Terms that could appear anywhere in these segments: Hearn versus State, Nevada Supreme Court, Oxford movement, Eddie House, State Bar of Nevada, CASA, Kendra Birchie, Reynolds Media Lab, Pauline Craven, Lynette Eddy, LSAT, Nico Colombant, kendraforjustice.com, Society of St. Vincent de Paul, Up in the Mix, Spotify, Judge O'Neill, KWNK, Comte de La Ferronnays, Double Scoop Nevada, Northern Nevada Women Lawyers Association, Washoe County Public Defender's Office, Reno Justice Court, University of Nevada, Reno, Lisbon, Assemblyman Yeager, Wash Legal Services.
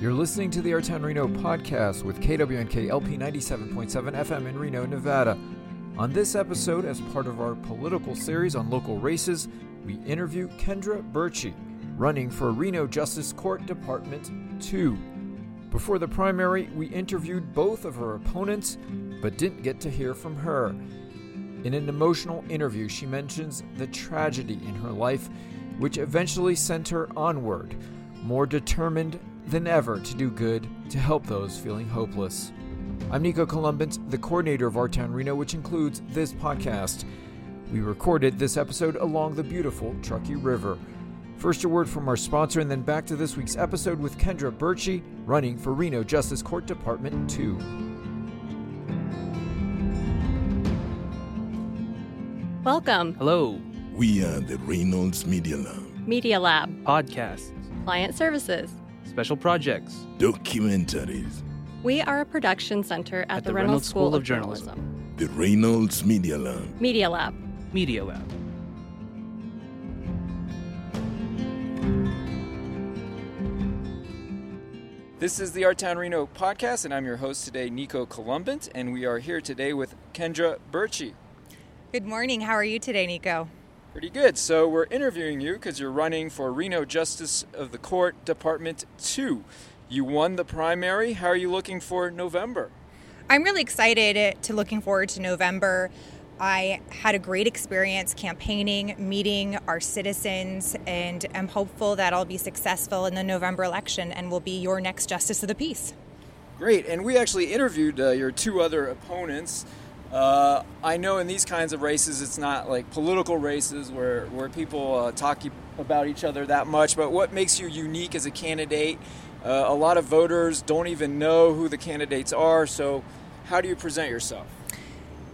You're listening to the Our Town Reno podcast with KWNK LP 97.7 FM in Reno, Nevada. On this episode, as part of our political series on local races, we interview Kendra Birchie, running for Reno Justice Court Department 2. Before the primary, we interviewed both of her opponents, but didn't get to hear from her. In an emotional interview, she mentions the tragedy in her life, which eventually sent her onward, more determined than ever to do good, to help those feeling hopeless. I'm Nico Colombant, the coordinator of Our Town Reno, which includes this podcast. We recorded this episode along the beautiful Truckee River. First, a word from our sponsor, and then back to this week's episode with Kendra Birchie, running for Reno Justice Court Department 2. Welcome. Hello. We are the Reynolds Media Lab. Media Lab. Podcasts. Client services. Special projects. Documentaries. We are a production center at the Reynolds School of Journalism. The Reynolds Media Lab. Media Lab. Media Lab. This is the Our Town Reno podcast, and I'm your host today, Nico Colombant, and we are here today with Kendra Birchie. Good morning. How are you today, Nico? Pretty good. So we're interviewing you because you're running for Reno Justice of the Court Department 2. You won the primary. How are you looking for November? I'm really excited to looking forward to November. I had a great experience campaigning, meeting our citizens, and I'm hopeful that I'll be successful in the November election and will be your next Justice of the Peace. Great. And we actually interviewed your two other opponents. I know in these kinds of races, it's not like political races where people talk about each other that much, but what makes you unique as a candidate? A lot of voters don't even know who the candidates are, so how do you present yourself?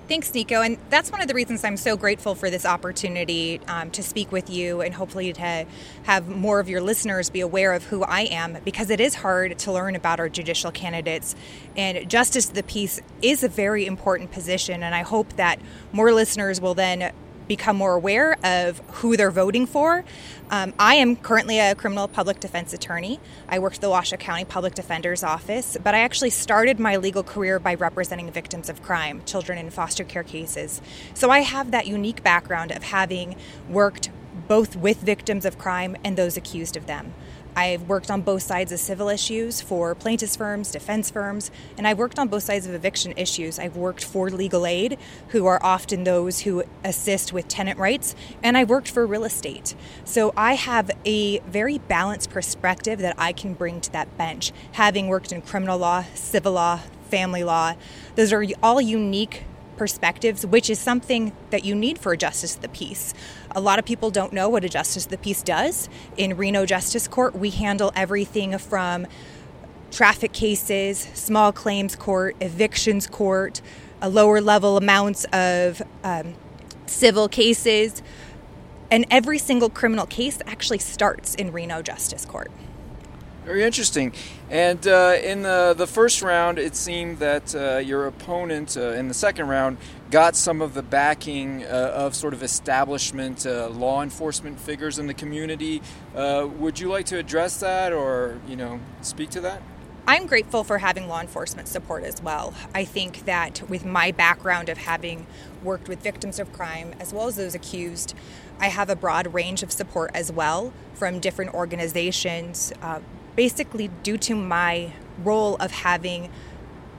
Thanks, Nico, and that's one of the reasons I'm so grateful for this opportunity to speak with you and hopefully to have more of your listeners be aware of who I am, because it is hard to learn about our judicial candidates, and Justice of the Peace is a very important position, and I hope that more listeners will then become more aware of who they're voting for. I am currently a criminal public defense attorney. I worked at the Washoe County Public Defender's Office, but I actually started my legal career by representing victims of crime, children in foster care cases. So I have that unique background of having worked both with victims of crime and those accused of them. I've worked on both sides of civil issues for plaintiffs' firms, defense firms, and I've worked on both sides of eviction issues. I've worked for legal aid, who are often those who assist with tenant rights, and I worked for real estate. So I have a very balanced perspective that I can bring to that bench, having worked in criminal law, civil law, family law. Those are all unique perspectives, which is something that you need for a Justice of the Peace. A lot of people don't know what a Justice of the Peace does. In Reno Justice Court, we handle everything from traffic cases, small claims court, evictions court, lower level amounts of civil cases, and every single criminal case actually starts in Reno Justice Court. Very interesting. And in the first round, it seemed that your opponent in the second round got some of the backing of sort of establishment law enforcement figures in the community. Would you like to address that or, speak to that? I'm grateful for having law enforcement support as well. I think that with my background of having worked with victims of crime as well as those accused, I have a broad range of support as well from different organizations, basically due to my role of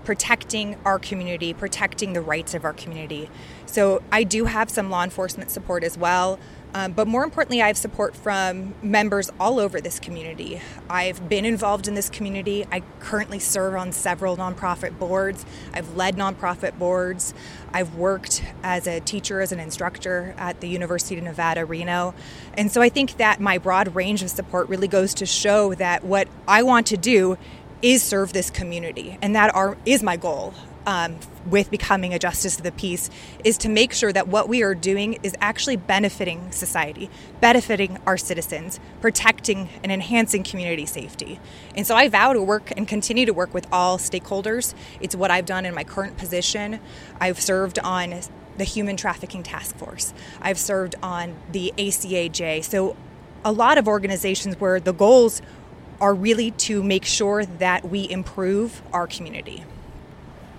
protecting our community, protecting the rights of our community. So I do have some law enforcement support as well. But more importantly, I have support from members all over this community. I've been involved in this community. I currently serve on several nonprofit boards. I've led nonprofit boards. I've worked as a teacher, as an instructor at the University of Nevada, Reno. And so I think that my broad range of support really goes to show that what I want to do is serve this community. And that is my goal. With becoming a Justice of the Peace, is to make sure that what we are doing is actually benefiting society, benefiting our citizens, protecting and enhancing community safety. And so I vow to work and continue to work with all stakeholders. It's what I've done in my current position. I've served on the Human Trafficking Task Force. I've served on the ACAJ. So a lot of organizations where the goals are really to make sure that we improve our community.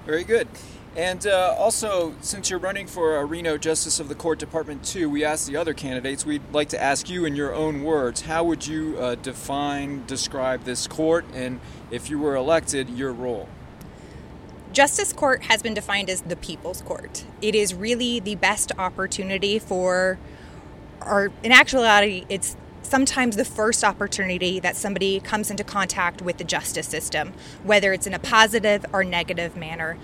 Very good. And also, since you're running for a Reno Justice of the Court Department 2, we asked the other candidates, we'd like to ask you in your own words, how would you describe this court, and if you were elected, your role? Justice Court has been defined as the people's court. It is really the best opportunity for, or in actuality, it's sometimes the first opportunity that somebody comes into contact with the justice system, whether it's in a positive or negative manner.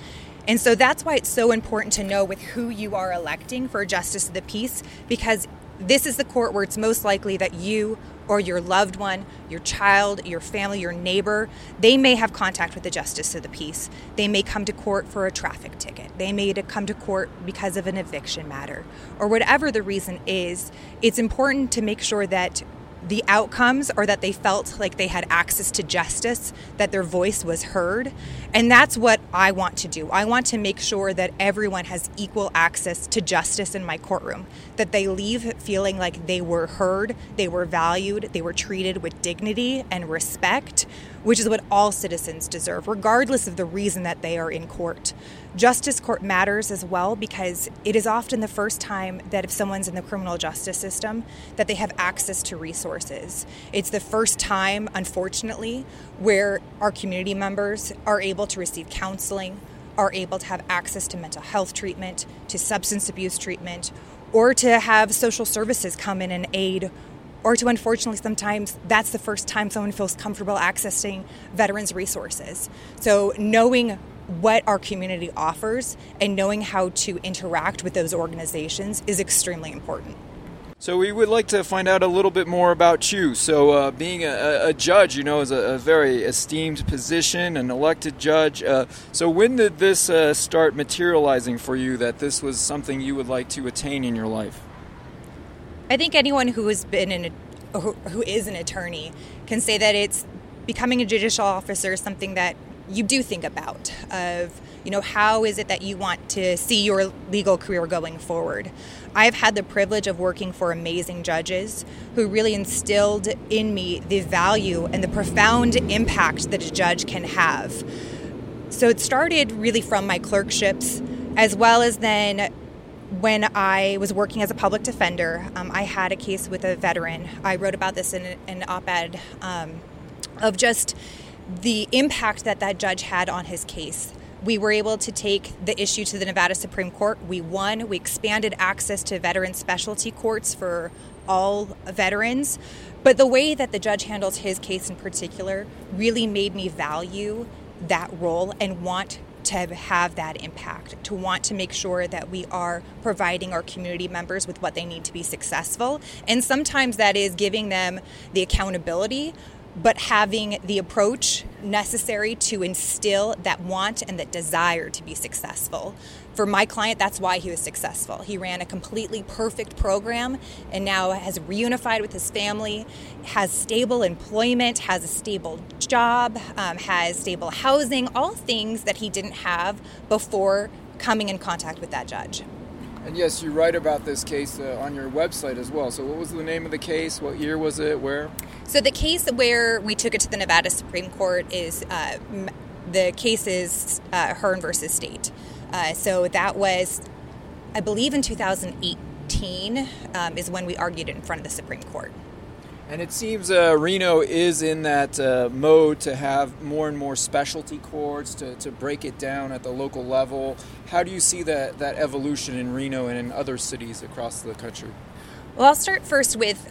And so that's why it's so important to know with who you are electing for Justice of the Peace, because this is the court where it's most likely that you or your loved one, your child, your family, your neighbor, they may have contact with the Justice of the Peace. They may come to court for a traffic ticket. They may come to court because of an eviction matter. Or whatever the reason is, it's important to make sure that the outcomes are that they felt like they had access to justice, that their voice was heard. And that's what I want to do. I want to make sure that everyone has equal access to justice in my courtroom, that they leave feeling like they were heard, they were valued, they were treated with dignity and respect, which is what all citizens deserve, regardless of the reason that they are in court. Justice court matters as well because it is often the first time that if someone's in the criminal justice system that they have access to resources. It's the first time, unfortunately, where our community members are able to receive counseling, are able to have access to mental health treatment, to substance abuse treatment, or to have social services come in and aid, or to, unfortunately, sometimes that's the first time someone feels comfortable accessing veterans' resources. So knowing what our community offers and knowing how to interact with those organizations is extremely important. So we would like to find out a little bit more about you. So being a judge, you know, is a very esteemed position, an elected judge. So when did this start materializing for you, that this was something you would like to attain in your life? I think anyone who has been who is an attorney can say that it's becoming a judicial officer is something that you do think about, of, you know, how is it that you want to see your legal career going forward. I've had the privilege of working for amazing judges who really instilled in me the value and the profound impact that a judge can have. So it started really from my clerkships, as well as then when I was working as a public defender. I had a case with a veteran. I wrote about this in an op-ed of just the impact that that judge had on his case. We were able to take the issue to the Nevada Supreme Court. We won. We expanded access to veteran specialty courts for all veterans. But the way that the judge handled his case in particular really made me value that role and want to have that impact, to want to make sure that we are providing our community members with what they need to be successful. And sometimes that is giving them the accountability, but having the approach necessary to instill that want and that desire to be successful. For my client, that's why he was successful. He ran a completely perfect program and now has reunified with his family, has stable employment, has a stable job, has stable housing, all things that he didn't have before coming in contact with that judge. And yes, you write about this case on your website as well. So what was the name of the case? What year was it? Where? So the case where we took it to the Nevada Supreme Court is Hearn versus State. So that was, I believe, in 2018 is when we argued it in front of the Supreme Court. And it seems Reno is in that mode to have more and more specialty courts, to break it down at the local level. How do you see that evolution in Reno and in other cities across the country? Well, I'll start first with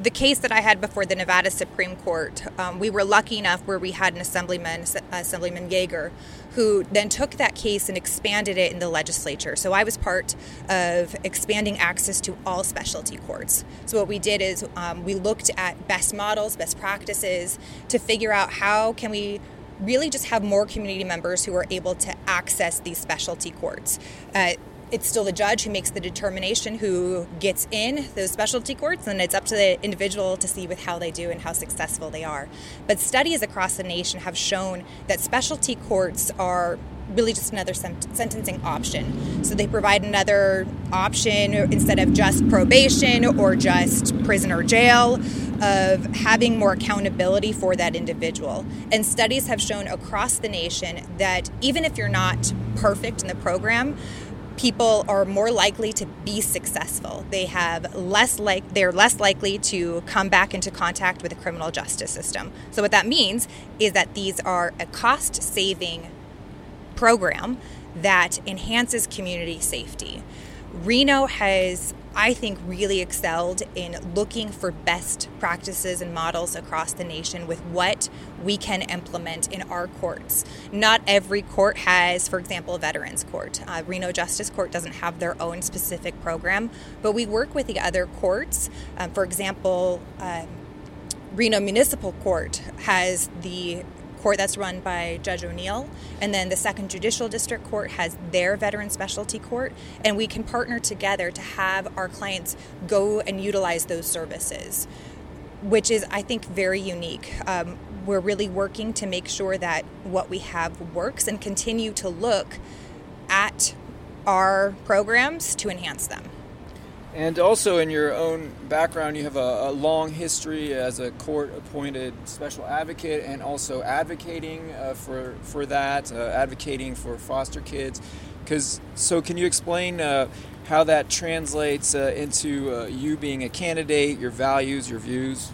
the case that I had before the Nevada Supreme Court. We were lucky enough where we had an Assemblyman Yeager, who then took that case and expanded it in the legislature. So I was part of expanding access to all specialty courts. So what we did is we looked at best models, best practices to figure out how can we really just have more community members who are able to access these specialty courts. It's still the judge who makes the determination who gets in those specialty courts, and it's up to the individual to see with how they do and how successful they are. But studies across the nation have shown that specialty courts are really just another sentencing option. So they provide another option instead of just probation or just prison or jail, of having more accountability for that individual. And studies have shown across the nation that even if you're not perfect in the program, people are more likely to be successful. They have they're less likely to come back into contact with the criminal justice system. So what that means is that these are a cost-saving program that enhances community safety. Reno has, I think, really excelled in looking for best practices and models across the nation with what we can implement in our courts. Not every court has, for example, a veterans court. Reno Justice Court doesn't have their own specific program, but we work with the other courts. For example, Reno Municipal Court has the court that's run by Judge O'Neill, and then the Second Judicial District Court has their Veteran Specialty Court, and we can partner together to have our clients go and utilize those services, which is, I think, very unique. We're really working to make sure that what we have works and continue to look at our programs to enhance them. And also in your own background, you have a long history as a court-appointed special advocate and also advocating for that, advocating for foster kids. So can you explain how that translates into you being a candidate, your values, your views?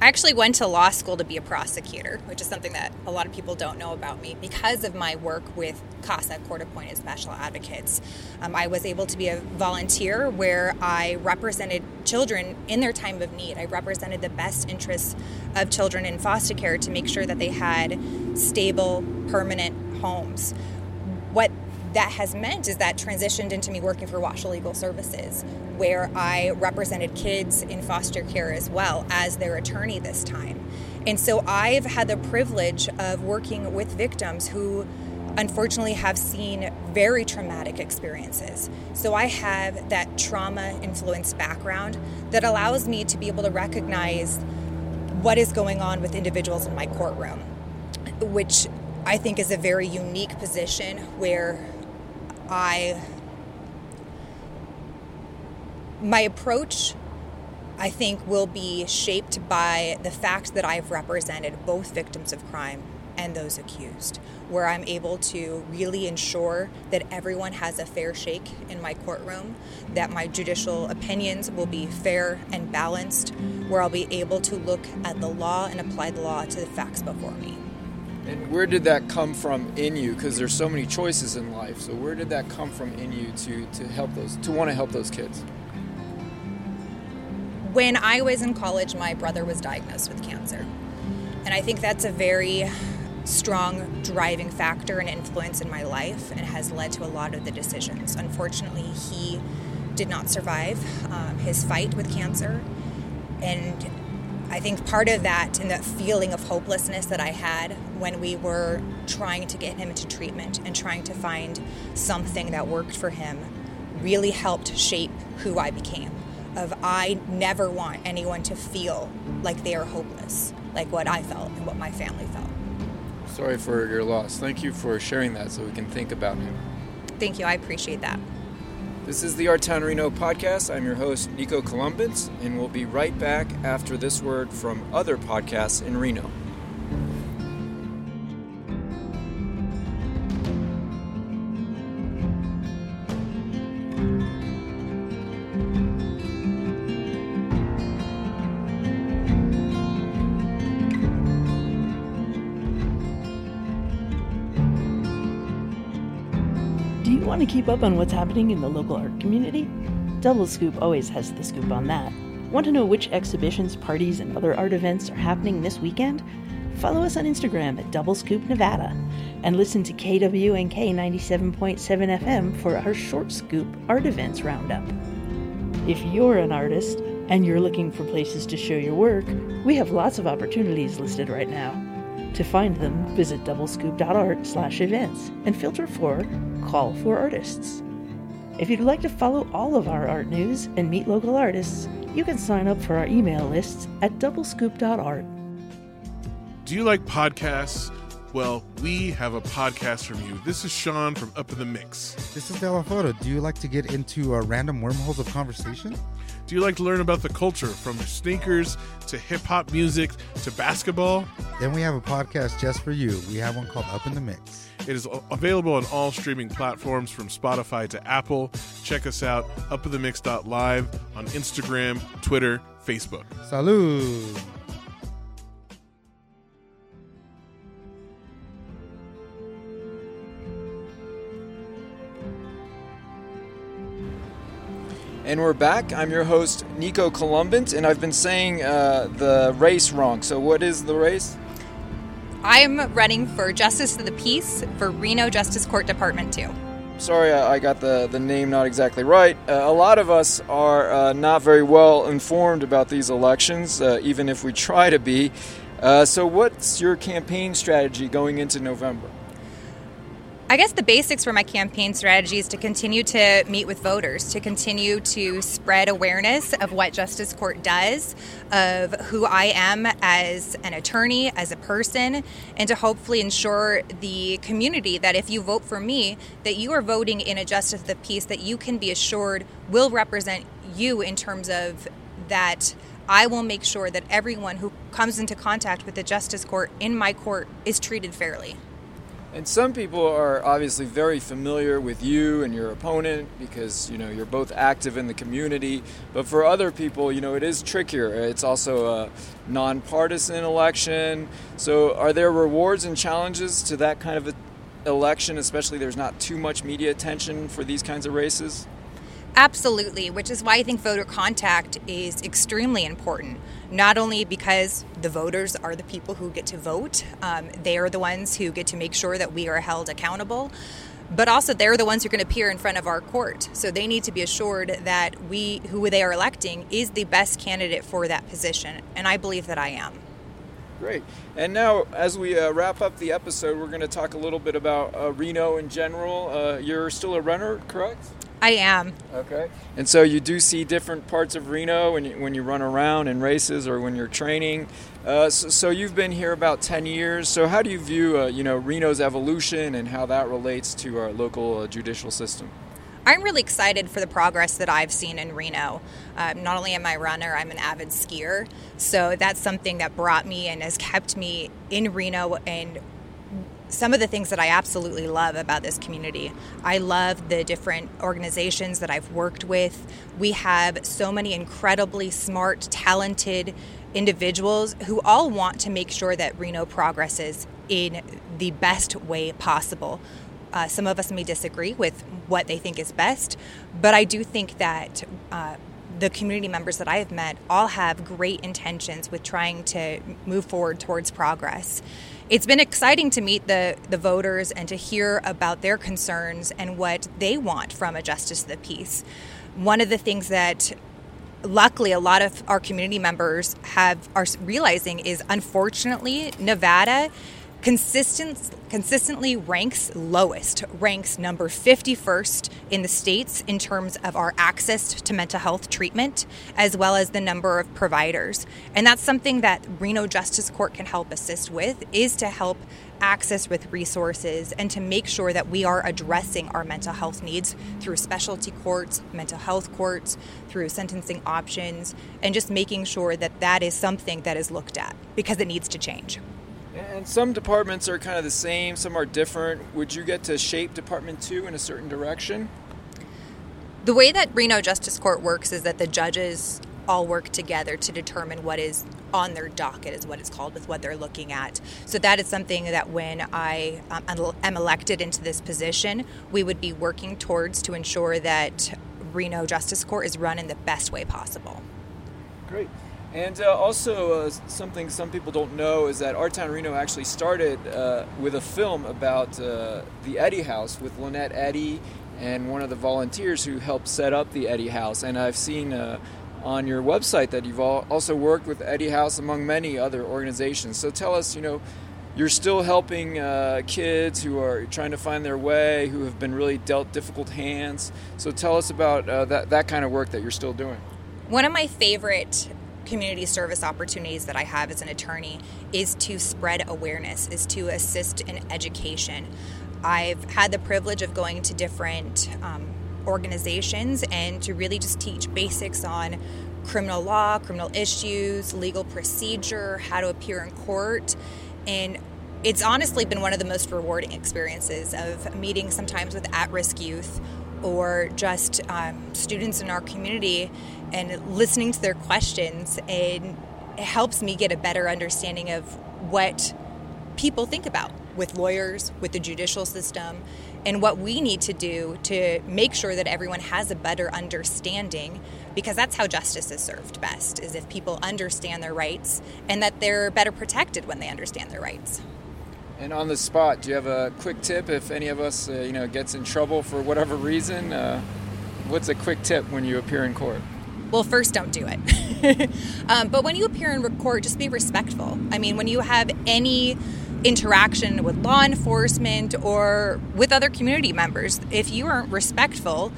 I actually went to law school to be a prosecutor, which is something that a lot of people don't know about me because of my work with CASA, court-appointed special advocates. I was able to be a volunteer where I represented children in their time of need. I represented the best interests of children in foster care to make sure that they had stable, permanent homes. What that has meant is that transitioned into me working for Wash Legal Services, where I represented kids in foster care as well as their attorney this time. And so I've had the privilege of working with victims who unfortunately have seen very traumatic experiences. So I have that trauma-influenced background that allows me to be able to recognize what is going on with individuals in my courtroom, which I think is a very unique position where my approach, I think, will be shaped by the fact that I've represented both victims of crime and those accused, where I'm able to really ensure that everyone has a fair shake in my courtroom, that my judicial opinions will be fair and balanced, where I'll be able to look at the law and apply the law to the facts before me. And where did that come from in you? Because there's so many choices in life. So where did that come from in you to want to help those kids? When I was in college, my brother was diagnosed with cancer. And I think that's a very strong driving factor and influence in my life and has led to a lot of the decisions. Unfortunately, he did not survive his fight with cancer. And I think part of that and that feeling of hopelessness that I had when we were trying to get him into treatment and trying to find something that worked for him really helped shape who I became. I never want anyone to feel like they are hopeless, like what I felt and what my family felt. Sorry for your loss. Thank you for sharing that so we can think about him. Thank you. I appreciate that. This is the Our Town Reno podcast. I'm your host, Nico Colombant, and we'll be right back after this word from other podcasts in Reno. To keep up on what's happening in the local art community? Double Scoop always has the scoop on that. Want to know which exhibitions, parties, and other art events are happening this weekend? Follow us on Instagram at Double Scoop Nevada and listen to KWNK 97.7 FM for our Short Scoop Art Events Roundup. If you're an artist and you're looking for places to show your work, we have lots of opportunities listed right now. To find them, visit doublescoop.art/events and filter for Call for Artists. If you'd like to follow all of our art news and meet local artists, you can sign up for our email lists at doublescoop.art. Do you like podcasts? Well, we have a podcast from you. This is Sean from Up in the Mix. This is Delafoto. Do you like to get into random wormholes of conversation? Do you like to learn about the culture, from sneakers to hip-hop music to basketball? Then we have a podcast just for you. We have one called Up in the Mix. It is available on all streaming platforms from Spotify to Apple. Check us out, upinthemix.live, on Instagram, Twitter, Facebook. Salud! And we're back. I'm your host, Nico Colombant, and I've been saying the race wrong. So what is the race? I'm running for Justice of the Peace for Reno Justice Court Department 2. Sorry, I got the name not exactly right. A lot of us are not very well informed about these elections, even if we try to be. So what's your campaign strategy going into November? I guess the basics for my campaign strategy is to continue to meet with voters, to continue to spread awareness of what Justice Court does, of who I am as an attorney, as a person, and to hopefully ensure the community that if you vote for me, that you are voting in a justice of the peace that you can be assured will represent you in terms of that I will make sure that everyone who comes into contact with the Justice Court in my court is treated fairly. And some people are obviously very familiar with you and your opponent because, you know, you're both active in the community. But for other people, you know, it is trickier. It's also a nonpartisan election. So are there rewards and challenges to that kind of election, especially there's not too much media attention for these kinds of races? Absolutely, which is why I think voter contact is extremely important, not only because the voters are the people who get to vote, they are the ones who get to make sure that we are held accountable, but also they're the ones who can appear in front of our court. So they need to be assured that we, who they are electing, is the best candidate for that position, and I believe that I am. Great. And now, as we wrap up the episode, we're going to talk a little bit about Reno in general. You're still a runner, correct? I am. Okay. And so you do see different parts of Reno when you run around in races or when you're training. So you've been here about 10 years. So how do you view, Reno's evolution and how that relates to our local judicial system? I'm really excited for the progress that I've seen in Reno. Not only am I a runner, I'm an avid skier. So that's something that brought me and has kept me in Reno. And some of the things that I absolutely love about this community. I love the different organizations that I've worked with. We have so many incredibly smart, talented individuals who all want to make sure that Reno progresses in the best way possible. Some of us may disagree with what they think is best, but I do think that the community members that I have met all have great intentions with trying to move forward towards progress. It's been exciting to meet the voters and to hear about their concerns and what they want from a justice of the peace. One of the things that luckily a lot of our community members are realizing is, unfortunately, Nevada consistently ranks lowest, ranks number 51st in the states in terms of our access to mental health treatment, as well as the number of providers. And that's something that Reno Justice Court can help assist with, is to help access with resources and to make sure that we are addressing our mental health needs through specialty courts, mental health courts, through sentencing options, and just making sure that that is something that is looked at because it needs to change. And some departments are kind of the same, some are different. Would you get to shape Department 2 in a certain direction? The way that Reno Justice Court works is that the judges all work together to determine what is on their docket, is what it's called, with what they're looking at. So that is something that when I am elected into this position, we would be working towards to ensure that Reno Justice Court is run in the best way possible. Great. And also something some people don't know is that Our Town Reno actually started with a film about the Eddie House with Lynette Eddy and one of the volunteers who helped set up the Eddie House. And I've seen on your website that you've also worked with Eddie House among many other organizations. So tell us, you're still helping kids who are trying to find their way, who have been really dealt difficult hands. So tell us about that kind of work that you're still doing. One of my favorite community service opportunities that I have as an attorney is to spread awareness, is to assist in education. I've had the privilege of going to different organizations and to really just teach basics on criminal law, criminal issues, legal procedure, how to appear in court. And it's honestly been one of the most rewarding experiences of meeting sometimes with at-risk youth or just students in our community and listening to their questions. And it helps me get a better understanding of what people think about with lawyers, with the judicial system, and what we need to do to make sure that everyone has a better understanding, because that's how justice is served best, is if people understand their rights and that they're better protected when they understand their rights. And on the spot, do you have a quick tip if any of us, gets in trouble for whatever reason? What's a quick tip when you appear in court? Well, first, don't do it. But when you appear in court, just be respectful. I mean, when you have any interaction with law enforcement or with other community members, if you aren't respectful,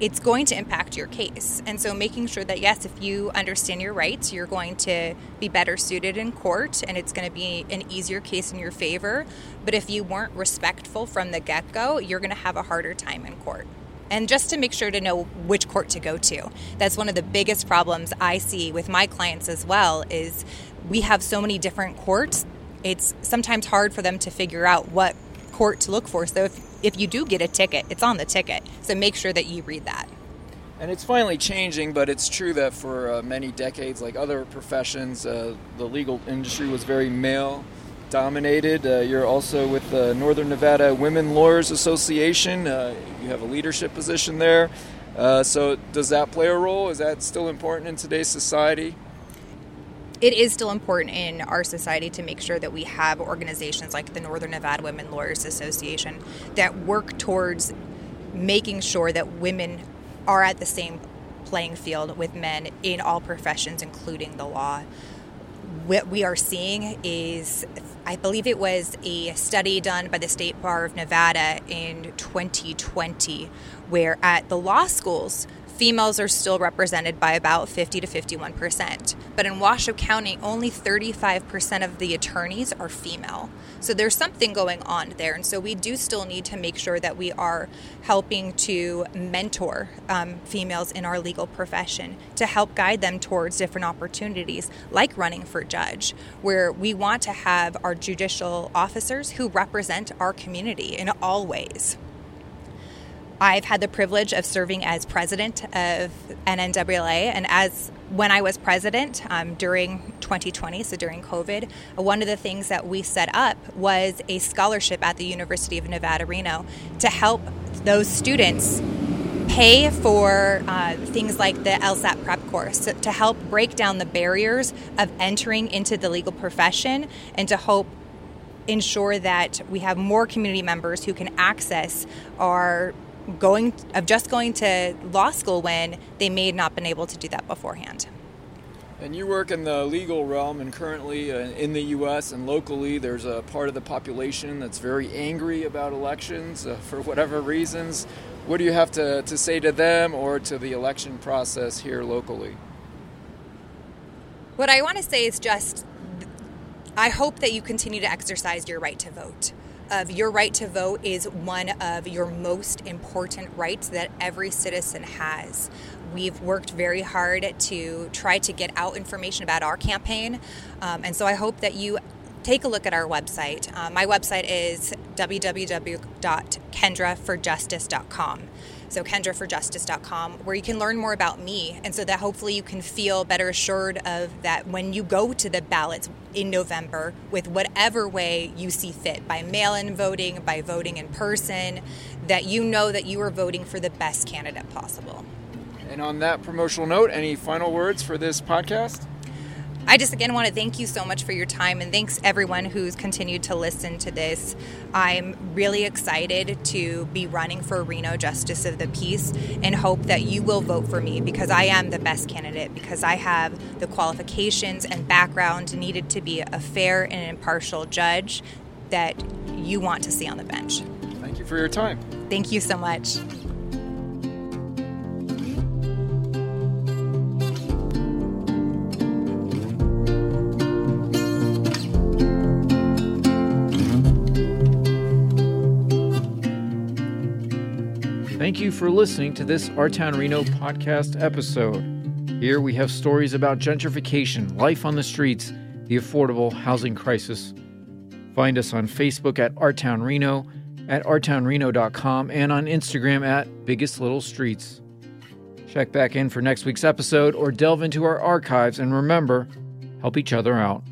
it's going to impact your case. And so making sure that, yes, if you understand your rights, you're going to be better suited in court and it's going to be an easier case in your favor. But if you weren't respectful from the get-go, you're going to have a harder time in court. And just to make sure to know which court to go to. That's one of the biggest problems I see with my clients as well, is we have so many different courts. It's sometimes hard for them to figure out what court to look for. So if you do get a ticket, it's on the ticket. So make sure that you read that. And it's finally changing, but it's true that for many decades, like other professions, the legal industry was very male-dominated. You're also with the Northern Nevada Women Lawyers Association. You have a leadership position there. So does that play a role? Is that still important in today's society? It is still important in our society to make sure that we have organizations like the Northern Nevada Women Lawyers Association that work towards making sure that women are at the same playing field with men in all professions, including the law. What we are seeing is, I believe it was a study done by the State Bar of Nevada in 2020, where at the law schools, females are still represented by about 50 to 51%. But in Washoe County, only 35% of the attorneys are female. So there's something going on there. And so we do still need to make sure that we are helping to mentor females in our legal profession to help guide them towards different opportunities, like running for judge, where we want to have our judicial officers who represent our community in all ways. I've had the privilege of serving as president of NNWLA, and as when I was president during 2020, so during COVID, one of the things that we set up was a scholarship at the University of Nevada, Reno, to help those students pay for things like the LSAT prep course, to help break down the barriers of entering into the legal profession and to ensure that we have more community members who can access our going to law school when they may have not been able to do that beforehand. And you work in the legal realm, and currently in the U.S. and locally there's a part of the population that's very angry about elections for whatever reasons. What do you have to say to them or to the election process here locally? What I want to say is just, I hope that you continue to exercise your right to vote. Your right to vote is one of your most important rights that every citizen has. We've worked very hard to try to get out information about our campaign, and so I hope that you take a look at our website. My website is www.kendraforjustice.com. So kendraforjustice.com, where you can learn more about me, and so that hopefully you can feel better assured of that when you go to the ballots in November with whatever way you see fit, by mail-in voting, by voting in person, that you know that you are voting for the best candidate possible. And on that promotional note, any final words for this podcast? I just again want to thank you so much for your time, and thanks everyone who's continued to listen to this. I'm really excited to be running for Reno Justice of the Peace and hope that you will vote for me, because I am the best candidate, because I have the qualifications and background needed to be a fair and impartial judge that you want to see on the bench. Thank you for your time. Thank you so much. Thank you for listening to this Our Town Reno podcast episode. Here we have stories about gentrification, life on the streets, the affordable housing crisis. Find us on Facebook at Our Town Reno, at ourtownreno.com, and on Instagram at Biggest Little Streets. Check back in for next week's episode or delve into our archives, and remember, help each other out.